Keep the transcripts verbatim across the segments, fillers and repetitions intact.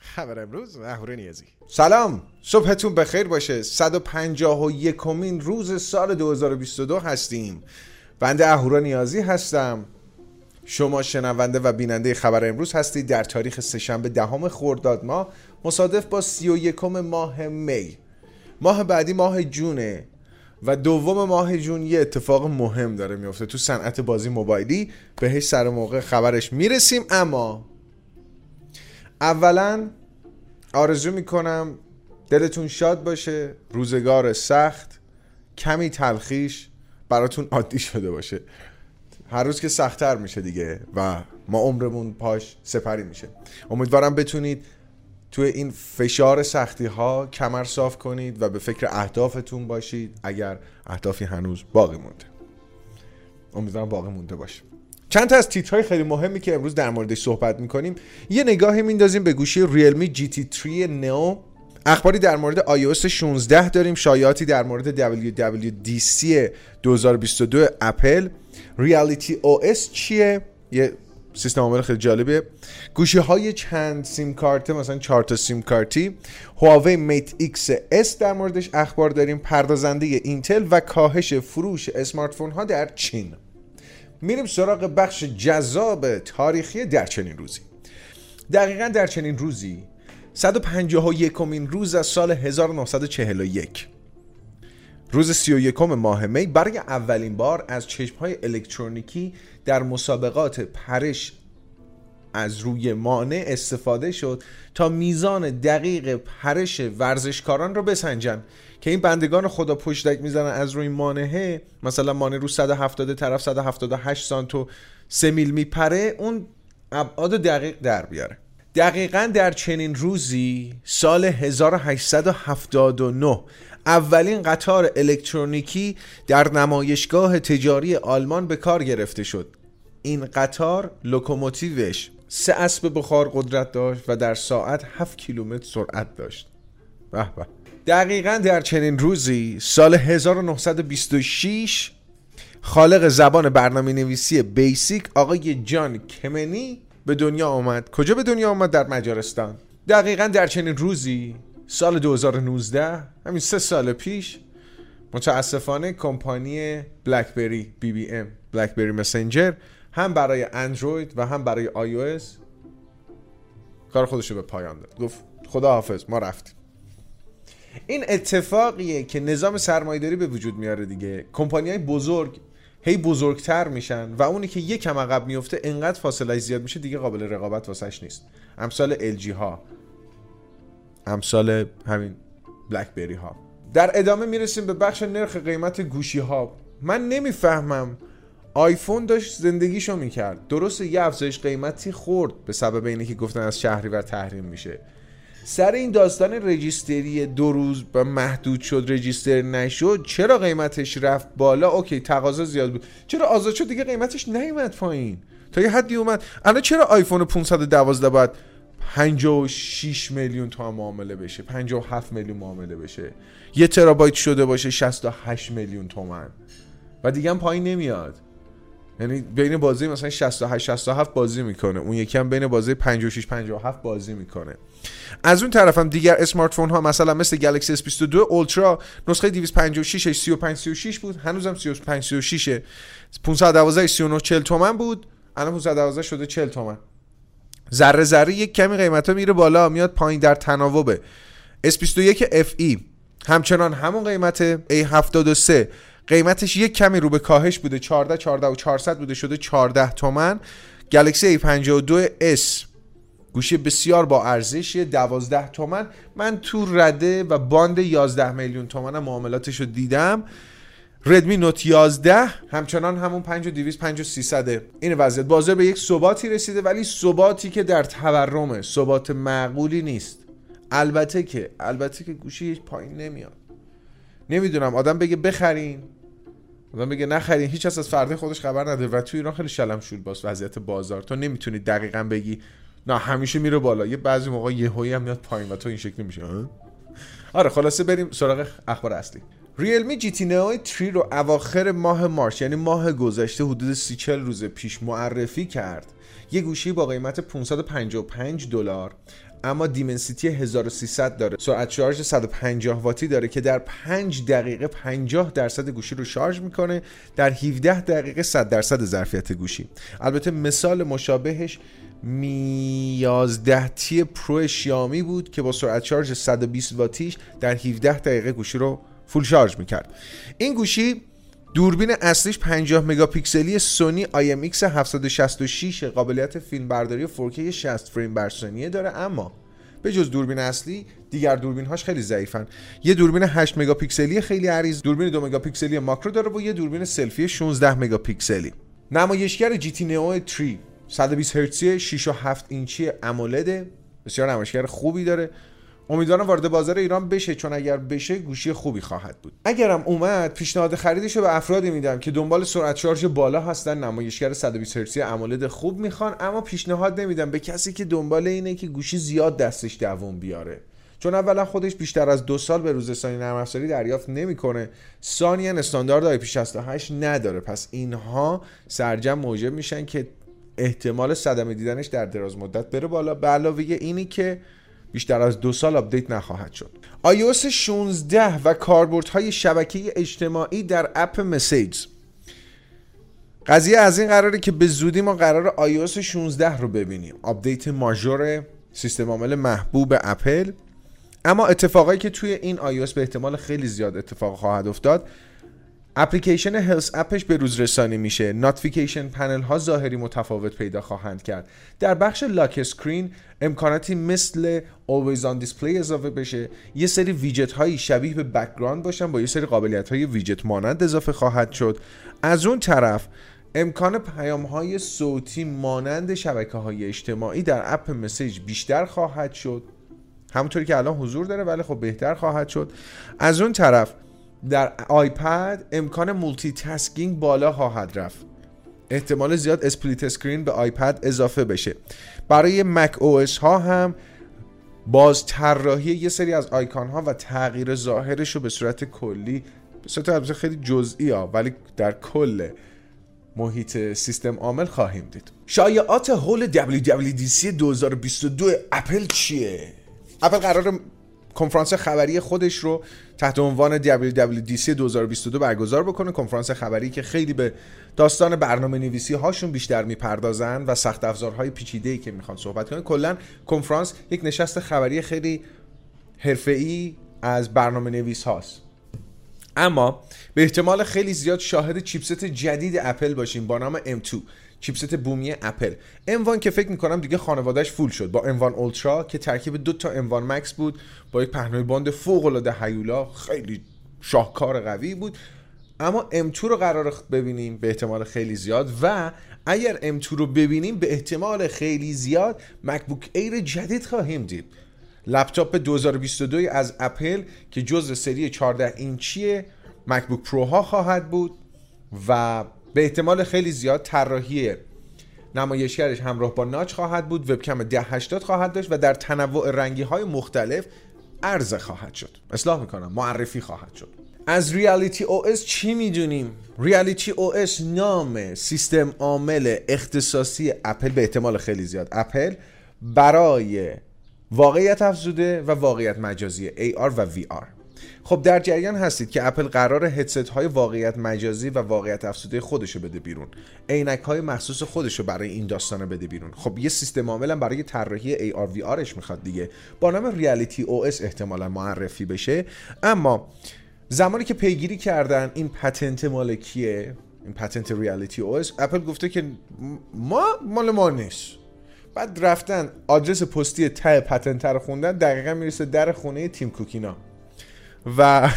خبر امروز اهورا نیازی. سلام، صبحتون بخیر باشه. صد و پنجاه و یکمین روز سال دو هزار و بیست و دو هستیم. بنده اهورا نیازی هستم. شما شنونده و بیننده خبر امروز هستید در تاریخ سه‌شنبه دهم خرداد ماه، مصادف با سی و یکم ماه می. ماه بعدی ماه جونه و دوم ماه جون یه اتفاق مهم داره میفته تو صنعت بازی موبایلی، بهش سر موقع خبرش میرسیم. اما اولا آرزو میکنم دلتون شاد باشه، روزگار سخت کمی تلخیش براتون عادی شده باشه، هر روز که سخت‌تر میشه دیگه و ما عمرمون پاش سپری میشه. امیدوارم بتونید توی این فشار سختی ها کمر صاف کنید و به فکر اهدافتون باشید، اگر اهدافی هنوز باقی مونده. امیدوارم باقی مونده باشه. چند تا از تیترهای خیلی مهمی که امروز در موردش صحبت میکنیم. یه نگاهی میندازیم به گوشی Realme جی تی تری Neo. اخباری در مورد آی او اس شانزده داریم، شایعاتی در مورد دبلیو دبلیو دی سی دو هزار و بیست و دو اپل. Reality او اس چیه؟ یه سیستم عامل خیلی جالبه. گوشی های چند سیم کارته، مثلا چهار تا سیم کارتی. Huawei Mate ایکس اس در موردش اخبار داریم. پردازنده اینتل و کاهش فروش اسمارتفون ها در چین. میریم سراغ بخش جذاب تاریخی در چنین روزی. دقیقا در چنین روزی صد و پنجاه و یکمین روز از سال هزار و نهصد و چهل و یک، روز سی و یکم ماه می، برای اولین بار از چشم‌های الکترونیکی در مسابقات پرش از روی مانع استفاده شد تا میزان دقیق پرش ورزشکاران رو بسنجن، که این بندگان خدا پشتک میزنن از روی مانعه، مثلا مانع رو صد و هفتاد، طرف صد و هفتاد و هشت سانت و سه میل میپره، اون ابعاد دقیق در بیاره. دقیقاً در چنین روزی سال هزار و هشتصد و هفتاد و نه اولین قطار الکترونیکی در نمایشگاه تجاری آلمان به کار گرفته شد. این قطار لوکوموتیوش سه اسب بخار قدرت داشت و در ساعت هفت کیلومتر سرعت داشت. به به. دقیقاً در چنین روزی سال هزار و نهصد و بیست و شش خالق زبان برنامه نویسی بیسیک آقای جان کمنی به دنیا آمد. کجا به دنیا آمد؟ در مجارستان. دقیقاً در چنین روزی سال دو هزار و نوزده، همین سه سال پیش، متاسفانه کمپانی بلکبری بی بی ام، بلکبری مسنجر، هم برای اندروید و هم برای آی او اس کار خودشو به پایان داد. گفت خداحافظ، ما رفتیم. این اتفاقیه که نظام سرمایه‌داری به وجود میاره دیگه. کمپانی‌های بزرگ هی بزرگتر میشن و اونی که یکم عقب میفته انقدر فاصله زیاد میشه دیگه قابل رقابت واسش نیست. امثال ال جی ها، امثال همین بلکبری ها. در ادامه میرسیم به بخش نرخ قیمت گوشی ها. من نمیفهمم، آیفون داشت زندگیشو میکرد، درست یه افزایش قیمتی خورد به سبب اینه که گفتن از شهریور تحریم میشه. سر این داستان رجیستری دو روز به محدود شد، رجیستر نشد، چرا قیمتش رفت بالا؟ اوکی تقاضا زیاد بود، چرا آزاد شد دیگه قیمتش نیومد پایین؟ تا یه حدی اومد. الان چرا آیفون پانصد و دوازده باید پنجاه و شش میلیون تومان معامله بشه، پنجاه و هفت میلیون معامله بشه، یه ترابایت شده باشه شصت و هشت میلیون تومان و دیگه هم پایین نمیاد؟ یعنی بین بازی مثلا شصت و هشت شصت و هفت بازی میکنه، اون یکی هم بین بازی پنجاه و شش پنجاه و هفت بازی میکنه. از اون طرف هم دیگر اسمارت فون ها مثلا مثل گلکسی اس بیست و دو اولترا نسخه دویست و پنجاه و شش سی و پنج سی و شش بود، هنوزم سی و پنج سی و شش، پانصد و دوازده سی و نه چهل تومن بود، الان پانصد و دوازده شده چهل تومن. ذره ذره یک کمی قیمتا میره بالا، میاد پایین، در تناوبه. اس بیست و یک اف ای همچنان همون قیمته. ای هفتاد و سه قیمتش یک کمی رو به کاهش بوده، چهارده چهارده و چهارصد بوده، شده چهارده تومن. گلکسی ای پنجاه و دو اس گوشی بسیار با ارزشیه، دوازده تومن. من تو رده و باند یازده میلیون تومن معاملاتش رو دیدم. ردمی نوت یازده همچنان همون پنج و دویست پنج و سیصد. این وضعیت بازار به یک ثباتی رسیده، ولی ثباتی که در تورمه، ثبات معقولی نیست. البته که البته که گوشی پایین نمیاد. نمیدونم، آدم بگه بخرین، آدم بگه نخرین، هیچ کس از فرده خودش خبر نداره و تو ایران خیلی شلم شول باز وضعیت بازار. تو نمیتونی دقیقاً بگی نه همیشه میره بالا، یه بعضی موقع یهویی هم میاد پایین و تو این شکلی میشه. آره خلاصه بریم سراغ اخبار اصلی. ریلمی جی تی نئو تری رو اواخر ماه مارس، یعنی ماه گذشته، حدود سی چهل روز پیش معرفی کرد. یه گوشی با قیمت پانصد و پنجاه و پنج دلار، اما دیمنسیتی هزار و سیصد داره، سرعت شارژ صد و پنجاه واتی داره که در پنج دقیقه پنجاه درصد گوشی رو شارژ میکنه، در هفده دقیقه صد درصد ظرفیت گوشی. البته مثال مشابهش می یازده تی پرو شیائومی بود که با سرعت شارژ صد و بیست واتیش در هفده دقیقه گوشی رو فول شارژ میکرد. این گوشی دوربین اصلیش پنجاه مگاپیکسلی سونی آی ام ایکس هفتصد و شصت و شش، قابلیت فیلم برداری فور کی شصت فریم بر ثانیه داره، اما به جز دوربین اصلی دیگر دوربین هاش خیلی ضعیفن. یه دوربین هشت مگاپیکسلی خیلی عریض، دوربین دو مگاپیکسلی ماکرو داره و یه دوربین سلفی شانزده مگاپیکسلی. نمایشگر جی تی نئو تری صد و بیست هرتز شش و هفت اینچی امولد، بسیار نمایشگر خوبی داره. امیدوارم وارد بازار ایران بشه، چون اگر بشه گوشی خوبی خواهد بود. اگرم اومد پیشنهاد خریدش رو به افرادی میدم که دنبال سرعت شارژ بالا هستن، نمایشگر صد و بیست هرتز امولد خوب میخوان، اما پیشنهاد نمیدم به کسی که دنبال اینه که گوشی زیاد دستش دوام بیاره، چون اولا خودش بیشتر از دو سال به روزستانی نرم افزاری دریافت نمیکنه، ثانیا استاندارد آی پی شصت و هشت نداره. پس اینها سرجم موجب میشن که احتمال صدمه دیدنش در دراز مدت بره بالا، به علاوه اینی که بیشتر از دو سال آپدیت نخواهد شد. آی او اس شانزده و کاربردهای شبکه اجتماعی در اپ مسیج. قضیه از این قراره که به زودی ما قراره آی او اس شانزده رو ببینیم، آپدیت ماژور سیستم عامل محبوب اپل. اما اتفاقایی که توی این iOS به احتمال خیلی زیاد اتفاق خواهد افتاد، اپلیکیشن هلس اپش به روز رسانی میشه، ناتیفیکیشن پنل ها ظاهری متفاوت پیدا خواهند کرد، در بخش لاک اسکرین امکاناتی مثل always on display اضافه بشه، یه سری ویجت هایی شبیه به بک‌گراند باشن با یه سری قابلیت های ویجت مانند اضافه خواهد شد. از اون طرف امکان پیام های صوتی مانند شبکه های اجتماعی در اپ مسیج بیشتر خواهد شد، همونطوری که الان حضور داره ولی خب بهتر خواهد شد. از اون طرف در آیپد امکان مولتی تاسکینگ بالا خواهد رفت، احتمال زیاد اسپلیت اسکرین به آیپد اضافه بشه. برای مک او اس ها هم باز طراحی یه سری از آیکان ها و تغییر ظاهرش رو به صورت کلی، به صورت خیلی جزئی ها ولی در کل محیط سیستم عامل خواهیم دید. شایعات هول دبلیو دبلیو دی سی دو هزار و بیست و دو اپل چیه؟ اپل قراره کنفرانس خبری خودش رو تحت عنوان دبلیو دبلیو دی سی دو هزار و بیست و دو برگزار بکنه، کنفرانس خبری که خیلی به داستان برنامه نویسی هاشون بیشتر میپردازن و سخت افزارهای پیچیده‌ای که میخوان صحبت کنن. کلا کنفرانس یک نشست خبری خیلی حرفه‌ای از برنامه نویس هاست. اما به احتمال خیلی زیاد شاهد چیپست جدید اپل باشیم با نام ام تو، چیپست بومی اپل. ام وان که فکر میکنم دیگه خانوادهش فول شد با ام وان Ultra که ترکیب دو تا ام وان Max بود با یک پهنای باند فوق‌العاده هیولا، خیلی شاهکار قوی بود. اما ام تو رو قرار ببینیم به احتمال خیلی زیاد، و اگر ام تو رو ببینیم به احتمال خیلی زیاد مکبوک ایر جدید خواهیم دید، لپتاپ دو هزار و بیست و دو از اپل که جزء سری چهارده اینچی مکبوک پرو ها خواهد بود و به احتمال خیلی زیاد طراحی نمایشگرش همراه با ناچ خواهد بود، وبکم ده هشتاد خواهد داشت و در تنوع رنگی های مختلف عرضه خواهد شد. اصلاح میکنم معرفی خواهد شد. از ریالیتی او اس چی میدونیم؟ ریالیتی او اس نام سیستم عامل اختصاصی اپل به احتمال خیلی زیاد. اپل برای واقعیت افزوده و واقعیت مجازی ای آر و وی آر. خب در جریان هستید که اپل قراره هدست های واقعیت مجازی و واقعیت افزوده خودشو بده بیرون، عینک های مخصوص خودشو برای این داستانا بده بیرون. خب یه سیستم عامل هم برای طراحی ای آر وی آرش میخواد دیگه، با نام ریالیتی او اس احتمالا معرفی بشه. اما زمانی که پیگیری کردن این پتنت مال کیه، این پتنت ریالیتی او اس، اپل گفته که ما مال ما نیست. بعد رفتن آدرس پستی ته پتنت رو خوندن، دقیقاً میرسه در خونه تیم کوکینا. و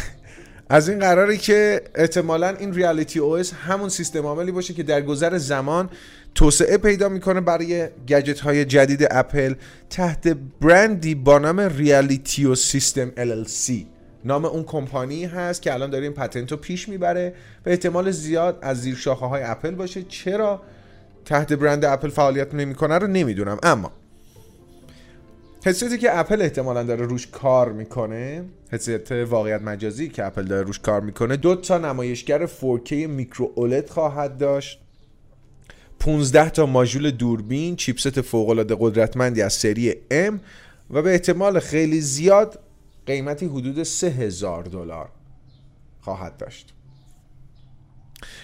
از این قراره که احتمالاً این ریالیتی او اس همون سیستم عاملی باشه که در گذر زمان توسعه پیدا میکنه برای گجت های جدید اپل تحت برندی با نام ریالیتیو سیستم ال ال سی. نام اون کمپانی هست که الان داره این پتنت رو پیش میبره، به احتمال زیاد از زیر شاخه های اپل باشه. چرا تحت برند اپل فعالیت نمیکنه رو نمیدونم. اما هدستی که اپل احتمالاً داره روش کار میکنه، هدست واقعیت مجازی که اپل داره روش کار میکنه، دو تا نمایشگر فور کی میکرو اولد خواهد داشت، پانزده تا ماژول دوربین، چیپست فوق‌العاده قدرتمندی از سری M و به احتمال خیلی زیاد قیمتی حدود سه هزار دلار خواهد داشت.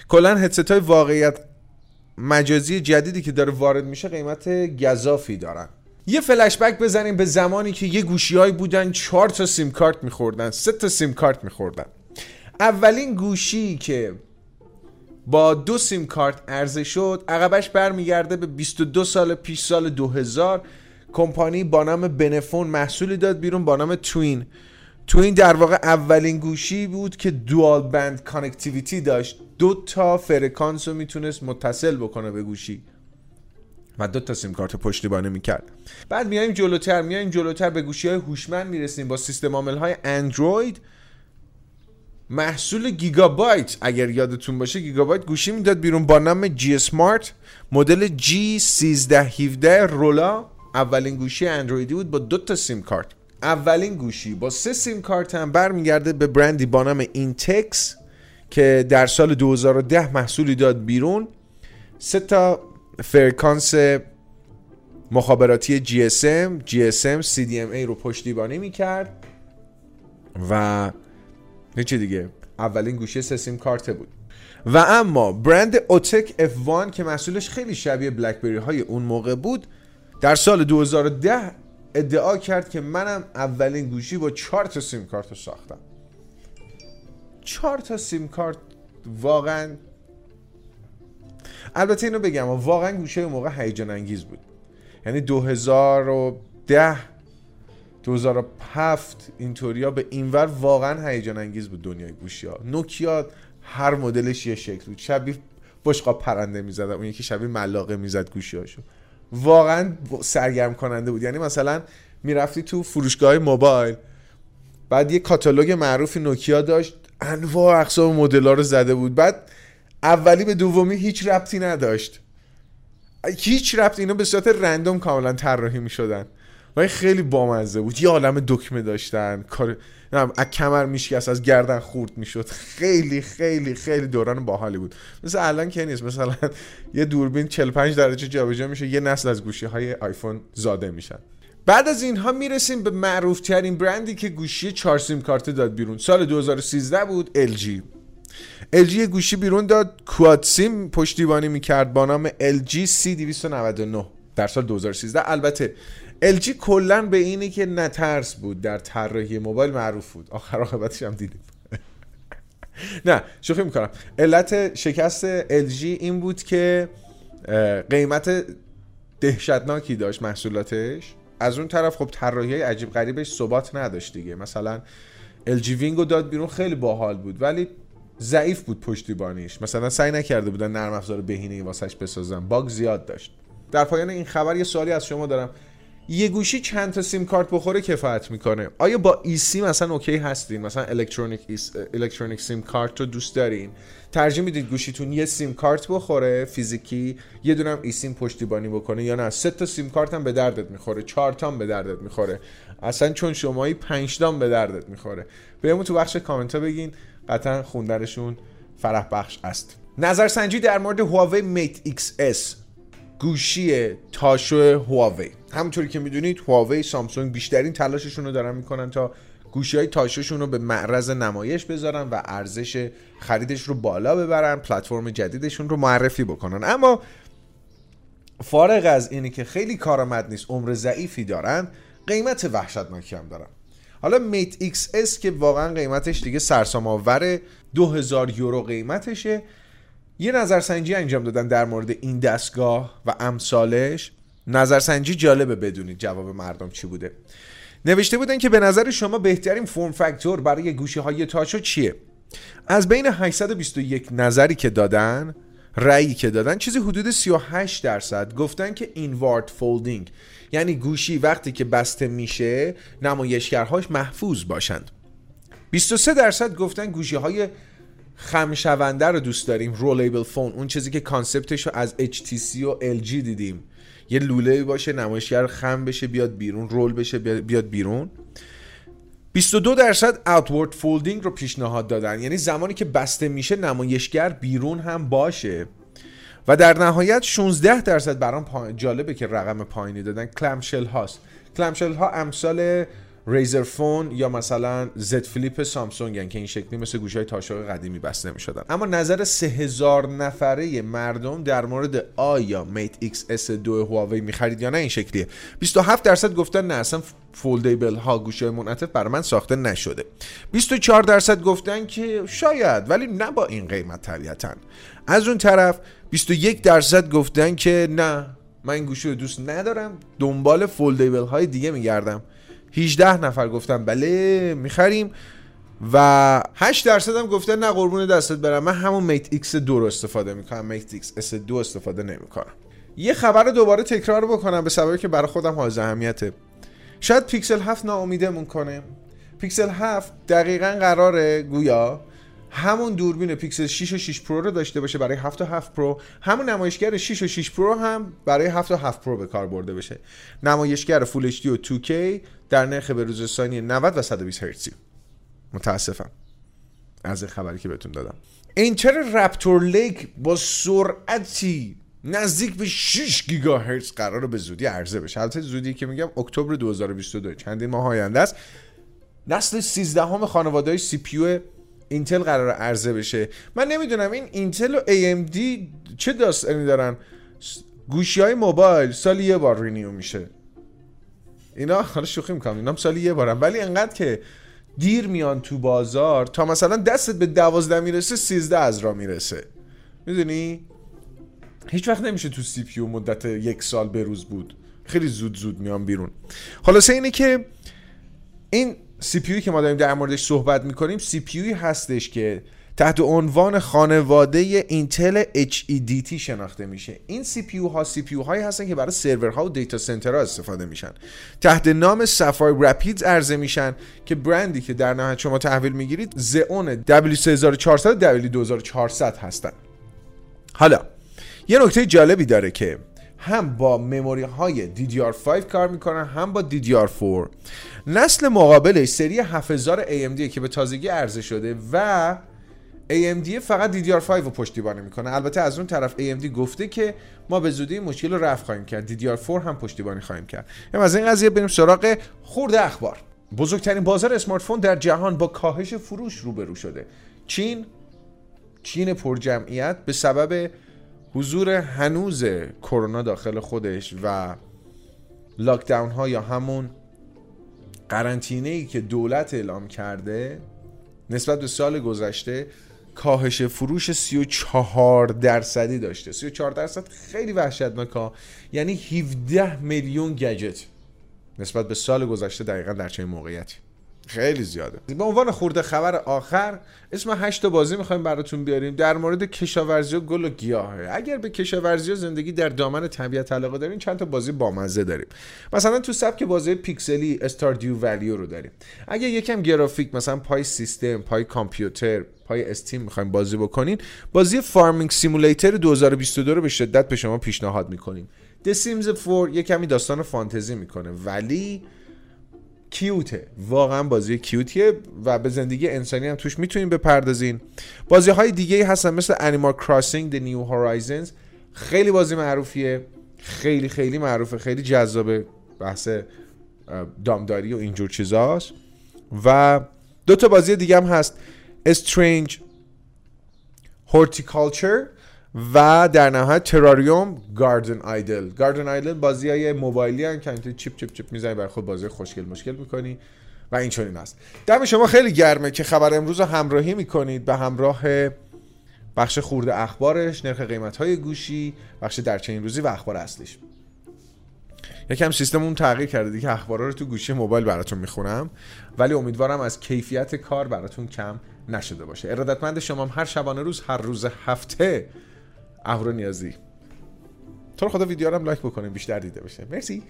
کلاً هدست‌های واقعیت مجازی جدیدی که داره وارد میشه قیمت گزافی دارن. یه فلشبک بزنیم به زمانی که یه گوشی‌هایی بودن چهار تا سیم کارت می‌خوردن، سه تا سیم کارت می‌خوردن. اولین گوشی که با دو سیم کارت عرضه شد، عقبش برمیگرده به بیست و دو سال پیش، سال دو هزار، کمپانی با نام بنفون محصولی داد بیرون با نام توین. توین در واقع اولین گوشی بود که دوال بند کانکتیویتی داشت، دو تا فرکانس رو میتونست متصل بکنه به گوشی و دو تا سیم کارت پشتیبانی میکرد. بعد میایم جلوتر میایم جلوتر به گوشی های هوشمند میرسیم با سیستم عامل های اندروید. محصول گیگابایت اگر یادتون باشه، گیگابایت گوشی میداد بیرون با نام جی اسمارت، مدل جی سیزده هفده رولا، اولین گوشی اندرویدی بود با دو تا سیم کارت. اولین گوشی با سه سیم کارت هم برمیگرده به برندی با نام اینتکس که در سال دو هزار و ده محصولی داد بیرون، سه تا فرکانس مخابراتی جی اس ام، جی اس ام سی دی ام ای رو پشتیبانی میکرد و چی دیگه، اولین گوشی سه سیم کارت بود. و اما برند اوتک اف وان که محصولش خیلی شبیه بلکبری های اون موقع بود، در سال دو هزار و ده ادعا کرد که منم اولین گوشی با چهار تا سیم کارت رو ساختم. چهار تا سیم کارت واقعا، البته اینو بگم واقعا گوشی اون موقع هیجان انگیز بود، یعنی دو هزار و ده دو هزار و هفت اینطوریا به اینور واقعا هیجان انگیز بود دنیای گوشی‌ها. نوکیا هر مدلش یه شکل بود، شبیه بشقا پرنده می‌زد، اون یکی شبیه ملاقه می‌زد گوشی‌هاشو. واقعا سرگرم کننده بود، یعنی مثلا میرفتی تو فروشگاه موبایل، بعد یه کاتالوگ معروفی نوکیا داشت، انواع اقسام مدل‌ها رو زده بود، بعد اولی به دومی هیچ ربطی نداشت، هیچ ربطی، اینا به صورت رندوم کاملا طراحی می‌شدن. وای خیلی بامزه بود، یه عالمه دکمه داشتن، کار نم از کمر میشکست، از گردن خورد میشد، خیلی خیلی خیلی دوران باحالی بود. مثل الان که نیست، مثلا یه دوربین چهل و پنج درجه جابجا میشه، یه نسل از گوشی های آیفون زاده میشن. بعد از اینها میرسیم به معروف ترین برندی که گوشی چهار سیم کارت داد بیرون، سال دو هزار و سیزده بود، ال جی. ال جی گوشی بیرون داد کواد سیم پشتیبانی میکرد با نام ال جی سی دویست و نود و نه در سال دو هزار و سیزده. البته ال جی کلا به اینه که نترس بود، در طراحی موبایل معروف بود، آخر عاقبتش هم دیدیم. نه شوخی میکنم، علت شکست ال جی این بود که قیمت دهشتناکی داشت محصولاتش، از اون طرف خب طراحی‌های عجیب غریبش ثبات نداشت دیگه. مثلا ال جی وینگو داد بیرون، خیلی باحال بود ولی ضعیف بود پشتیبانیش، مثلا سعی نکرده بودن نرم افزار بهینه‌ای واسش بسازن، باگ زیاد داشت. در پایان این خبر یه سوالی از شما دارم، یه گوشی چند تا سیم کارت بخوره کفایت میکنه؟ آیا با ای سیم مثلا اوکی هستین؟ مثلا الکترونیک ایس... الکترونیک سیم کارت رو دوست دارین؟ ترجیح میدید گوشیتون یه سیم کارت بخوره فیزیکی، یه دونم ای سیم پشتیبانی بکنه، یا نه سه تا سیم کارت هم به دردت میخوره، چهار تا هم به دردت میخوره، اصلا چون شمایی پنج تا هم به دردت میخوره؟ بهمون تو بخش کامنت ها بگین، قطعا خوندنشون فرح بخش است. نظرسنجی در مورد هواوی میت ایکس اس، گوشی تاشو هواوی. همونطوری که میدونید هواوی، سامسونگ بیشترین تلاششون رو دارن میکنن تا گوشی‌های تاشوشون رو به معرض نمایش بذارن و ارزش خریدش رو بالا ببرن، پلتفرم جدیدشون رو معرفی بکنن. اما فارغ از اینی که خیلی کارآمد نیست، عمر ضعیفی دارن، قیمت وحشتناکی هم دارن. حالا میت ایکس اس که واقعا قیمتش دیگه سرسام‌آوره، دو هزار یورو قیمتشه. یه نظرسنجی انجام دادن در مورد این دستگاه و امثالش. نظرسنجی جالبه، بدونید جواب مردم چی بوده. نوشته بودن که به نظر شما بهترین فرم فاکتور برای گوشی‌های تاشو چیه؟ از بین هشتصد و بیست و یک نظری که دادن، رأیی که دادن، چیزی حدود سی و هشت درصد گفتن که اینوارد فولدینگ، یعنی گوشی وقتی که بسته میشه نمایشگرهاش محفوظ باشند. بیست و سه درصد گفتن گوشی‌های خم شونده رو دوست داریم، رولیبل فون، اون چیزی که کانسپتش رو از اچ تی سی و ال جی دیدیم، یه لوله باشه نمایشگر خم بشه بیاد بیرون، رول بشه بیاد بیرون. بیست و دو درصد outward folding رو پیشنهاد دادن، یعنی زمانی که بسته میشه نمایشگر بیرون هم باشه. و در نهایت شانزده درصد برام پا... جالبه که رقم پایینی دادن، کلمشل هاست. کلمشل ها امثال Razer Phone یا مثلا Z Flip سامسونگ که این شکلی مثل گوشهای تاشق قدیمی بسته می شدن. اما نظر سه هزار نفره مردم در مورد آیا Mate ایکس اس دو هواوی می خرید یا نه این شکلیه. بیست و هفت درصد گفتن نه اصلا فولدیبل ها گوشهای منعطف برای من ساخته نشده. بیست و چهار درصد گفتن که شاید ولی نه با این قیمت طبیعتا. از اون طرف بیست و یک درصد گفتن که نه من این گوشی رو دوست ندارم، دنبال فولدیبل های دیگه می گردم. هجده نفر گفتن بله میخریم و هشت درصد هم گفتن نه قربون دستت برم، من همون میت ایکس دو رو استفاده میکنم، میت ایکس دو استفاده نمیکنم. یه خبر رو دوباره تکرار بکنم به سببی که برای خودم حائز اهمیته. شاید پیکسل هفت ناامیدمون کنه. پیکسل هفت دقیقاً قراره گویا همون دوربین پیکسل شش و شش پرو رو داشته باشه برای هفت و هفت پرو، همون نمایشگر شش و شش پرو هم برای هفت و هفت پرو به کار برده بشه. نمایشگر فول اچ دی و تو کی در نرخ به روز ثانیه نود و صد و بیست هرتز. متاسفم از این خبری که بهتون دادم. اینتل رپتور لیک با سرعتی نزدیک به شش گیگاهرتز قراره به زودی عرضه بشه. البته زودی که میگم اکتبر دو هزار و بیست و دو، چندین ماه آینده است. نسل سیزدهم خانواده‌های سی پی یو اینتل قراره عرضه بشه. من نمیدونم این اینتل و ای ام دی چه داستانی دارن. گوشی‌های موبایل سال یه بار رینیو میشه. اینا حالا شوخی میکنم، اینا هم سال یه بارم، ولی انقدر که دیر میان تو بازار تا مثلا دستت به دوازده میرسه سیزده از را میرسه، میدونی؟ هیچ وقت نمیشه تو سی پیو مدت یک سال به روز بود، خیلی زود زود میان بیرون. خلاصه اینه که این سی پیوی که ما داریم در موردش صحبت میکنیم سی پیوی هستش که تحت عنوان خانواده اینتل اچ ای دی تی شناخته میشه. این سی پی یو ها سی پی یو هایی هستن که برای سرورها و دیتا سنترها استفاده میشن. تحت نام سافایر رپیدز عرضه میشن که برندی که در نهایت شما تحویل میگیرید زئون دبلیو سه هزار و چهارصد و دبلیو دو هزار و چهارصد هستن. حالا یه نکته جالبی داره که هم با مموری های دی دی آر پنج کار میکنن هم با دی دی آر چهار. نسل مقابلش سری هفت هزار ای ام دی که به تازگی عرضه شده و ای ام دی فقط دی دی آر پنج رو پشتیبانی میکنه. البته از اون طرف ای ام دی گفته که ما به زودی مشکل رو رفع خواهیم کرد، دی دی آر چهار هم پشتیبانی خواهیم کرد. اما از این قضیه بریم سراغ خورده اخبار. بزرگترین بازار اسمارت فون در جهان با کاهش فروش روبرو شده. چین چین پرجمعیت به سبب حضور هنوز کرونا داخل خودش و لاکداون ها یا همون قرنطینه ای که دولت اعلام کرده نسبت به سال گذشته کاهش فروش سی و چهار درصدی داشته. سی و چهار درصد خیلی وحشتناکه، یعنی هفده میلیون گجت نسبت به سال گذشته دقیقا در چه موقعیتی، خیلی زیاده. به عنوان خورده خبر آخر اسم هشت بازی میخوایم براتون بیاریم در مورد کشاورزی و گل و گیاهه. اگر به کشاورزی و زندگی در دامن طبیعت علاقه دارین چند تا بازی بامزه داریم. مثلا تو سبک بازی پیکسلی استاردیو ولیو رو داریم. اگر یکم گرافیک مثلا پای سیستم، پای کامپیوتر، پای استیم میخوایم بازی بکنین، بازی فارمینگ سیمولیتر دو هزار و بیست و دو رو به شدت به شما پیشنهاد میکنیم. The Sims چهار یه کمی داستان فانتزی میکنه ولی کیوته، واقعا بازی کیوتیه و به زندگی انسانی هم توش میتونیم بپردازین. بازی های دیگه هستن مثل انیمال کراسینگ دی نیو هورایزنز، خیلی بازی معروفیه، خیلی خیلی معروفه، خیلی جذابه، بحث دامداری و اینجور چیزاست. و دو تا بازی دیگه هم هست، استرنج هورتیکالچر و در نهایت تراریوم گاردن آیدل. گاردن آیدل بازی های موبایلی هن که اینطوری چیپ چیپ چیپ میزنی برای خود بازی خوشگل مشکل میکنی و این چنین است. دم شما خیلی گرمه که خبر امروز رو همراهی میکنید به همراه بخش خورده اخبارش، نرخ قیمت های گوشی، بخش در چنین روزی و اخبار اصلیش. یکم سیستم اون تغییر کرده دیگه، اخبارا رو تو گوشی موبایل براتون میخونم ولی امیدوارم از کیفیت کار براتون کم نشده باشه. ارادتمند شما هم هر شبانه روز، هر روز هفته. اهورا نیازی تو رو خدا ویدیو رو هم لایک بکنیم بیشتر دیده بشه. مرسی.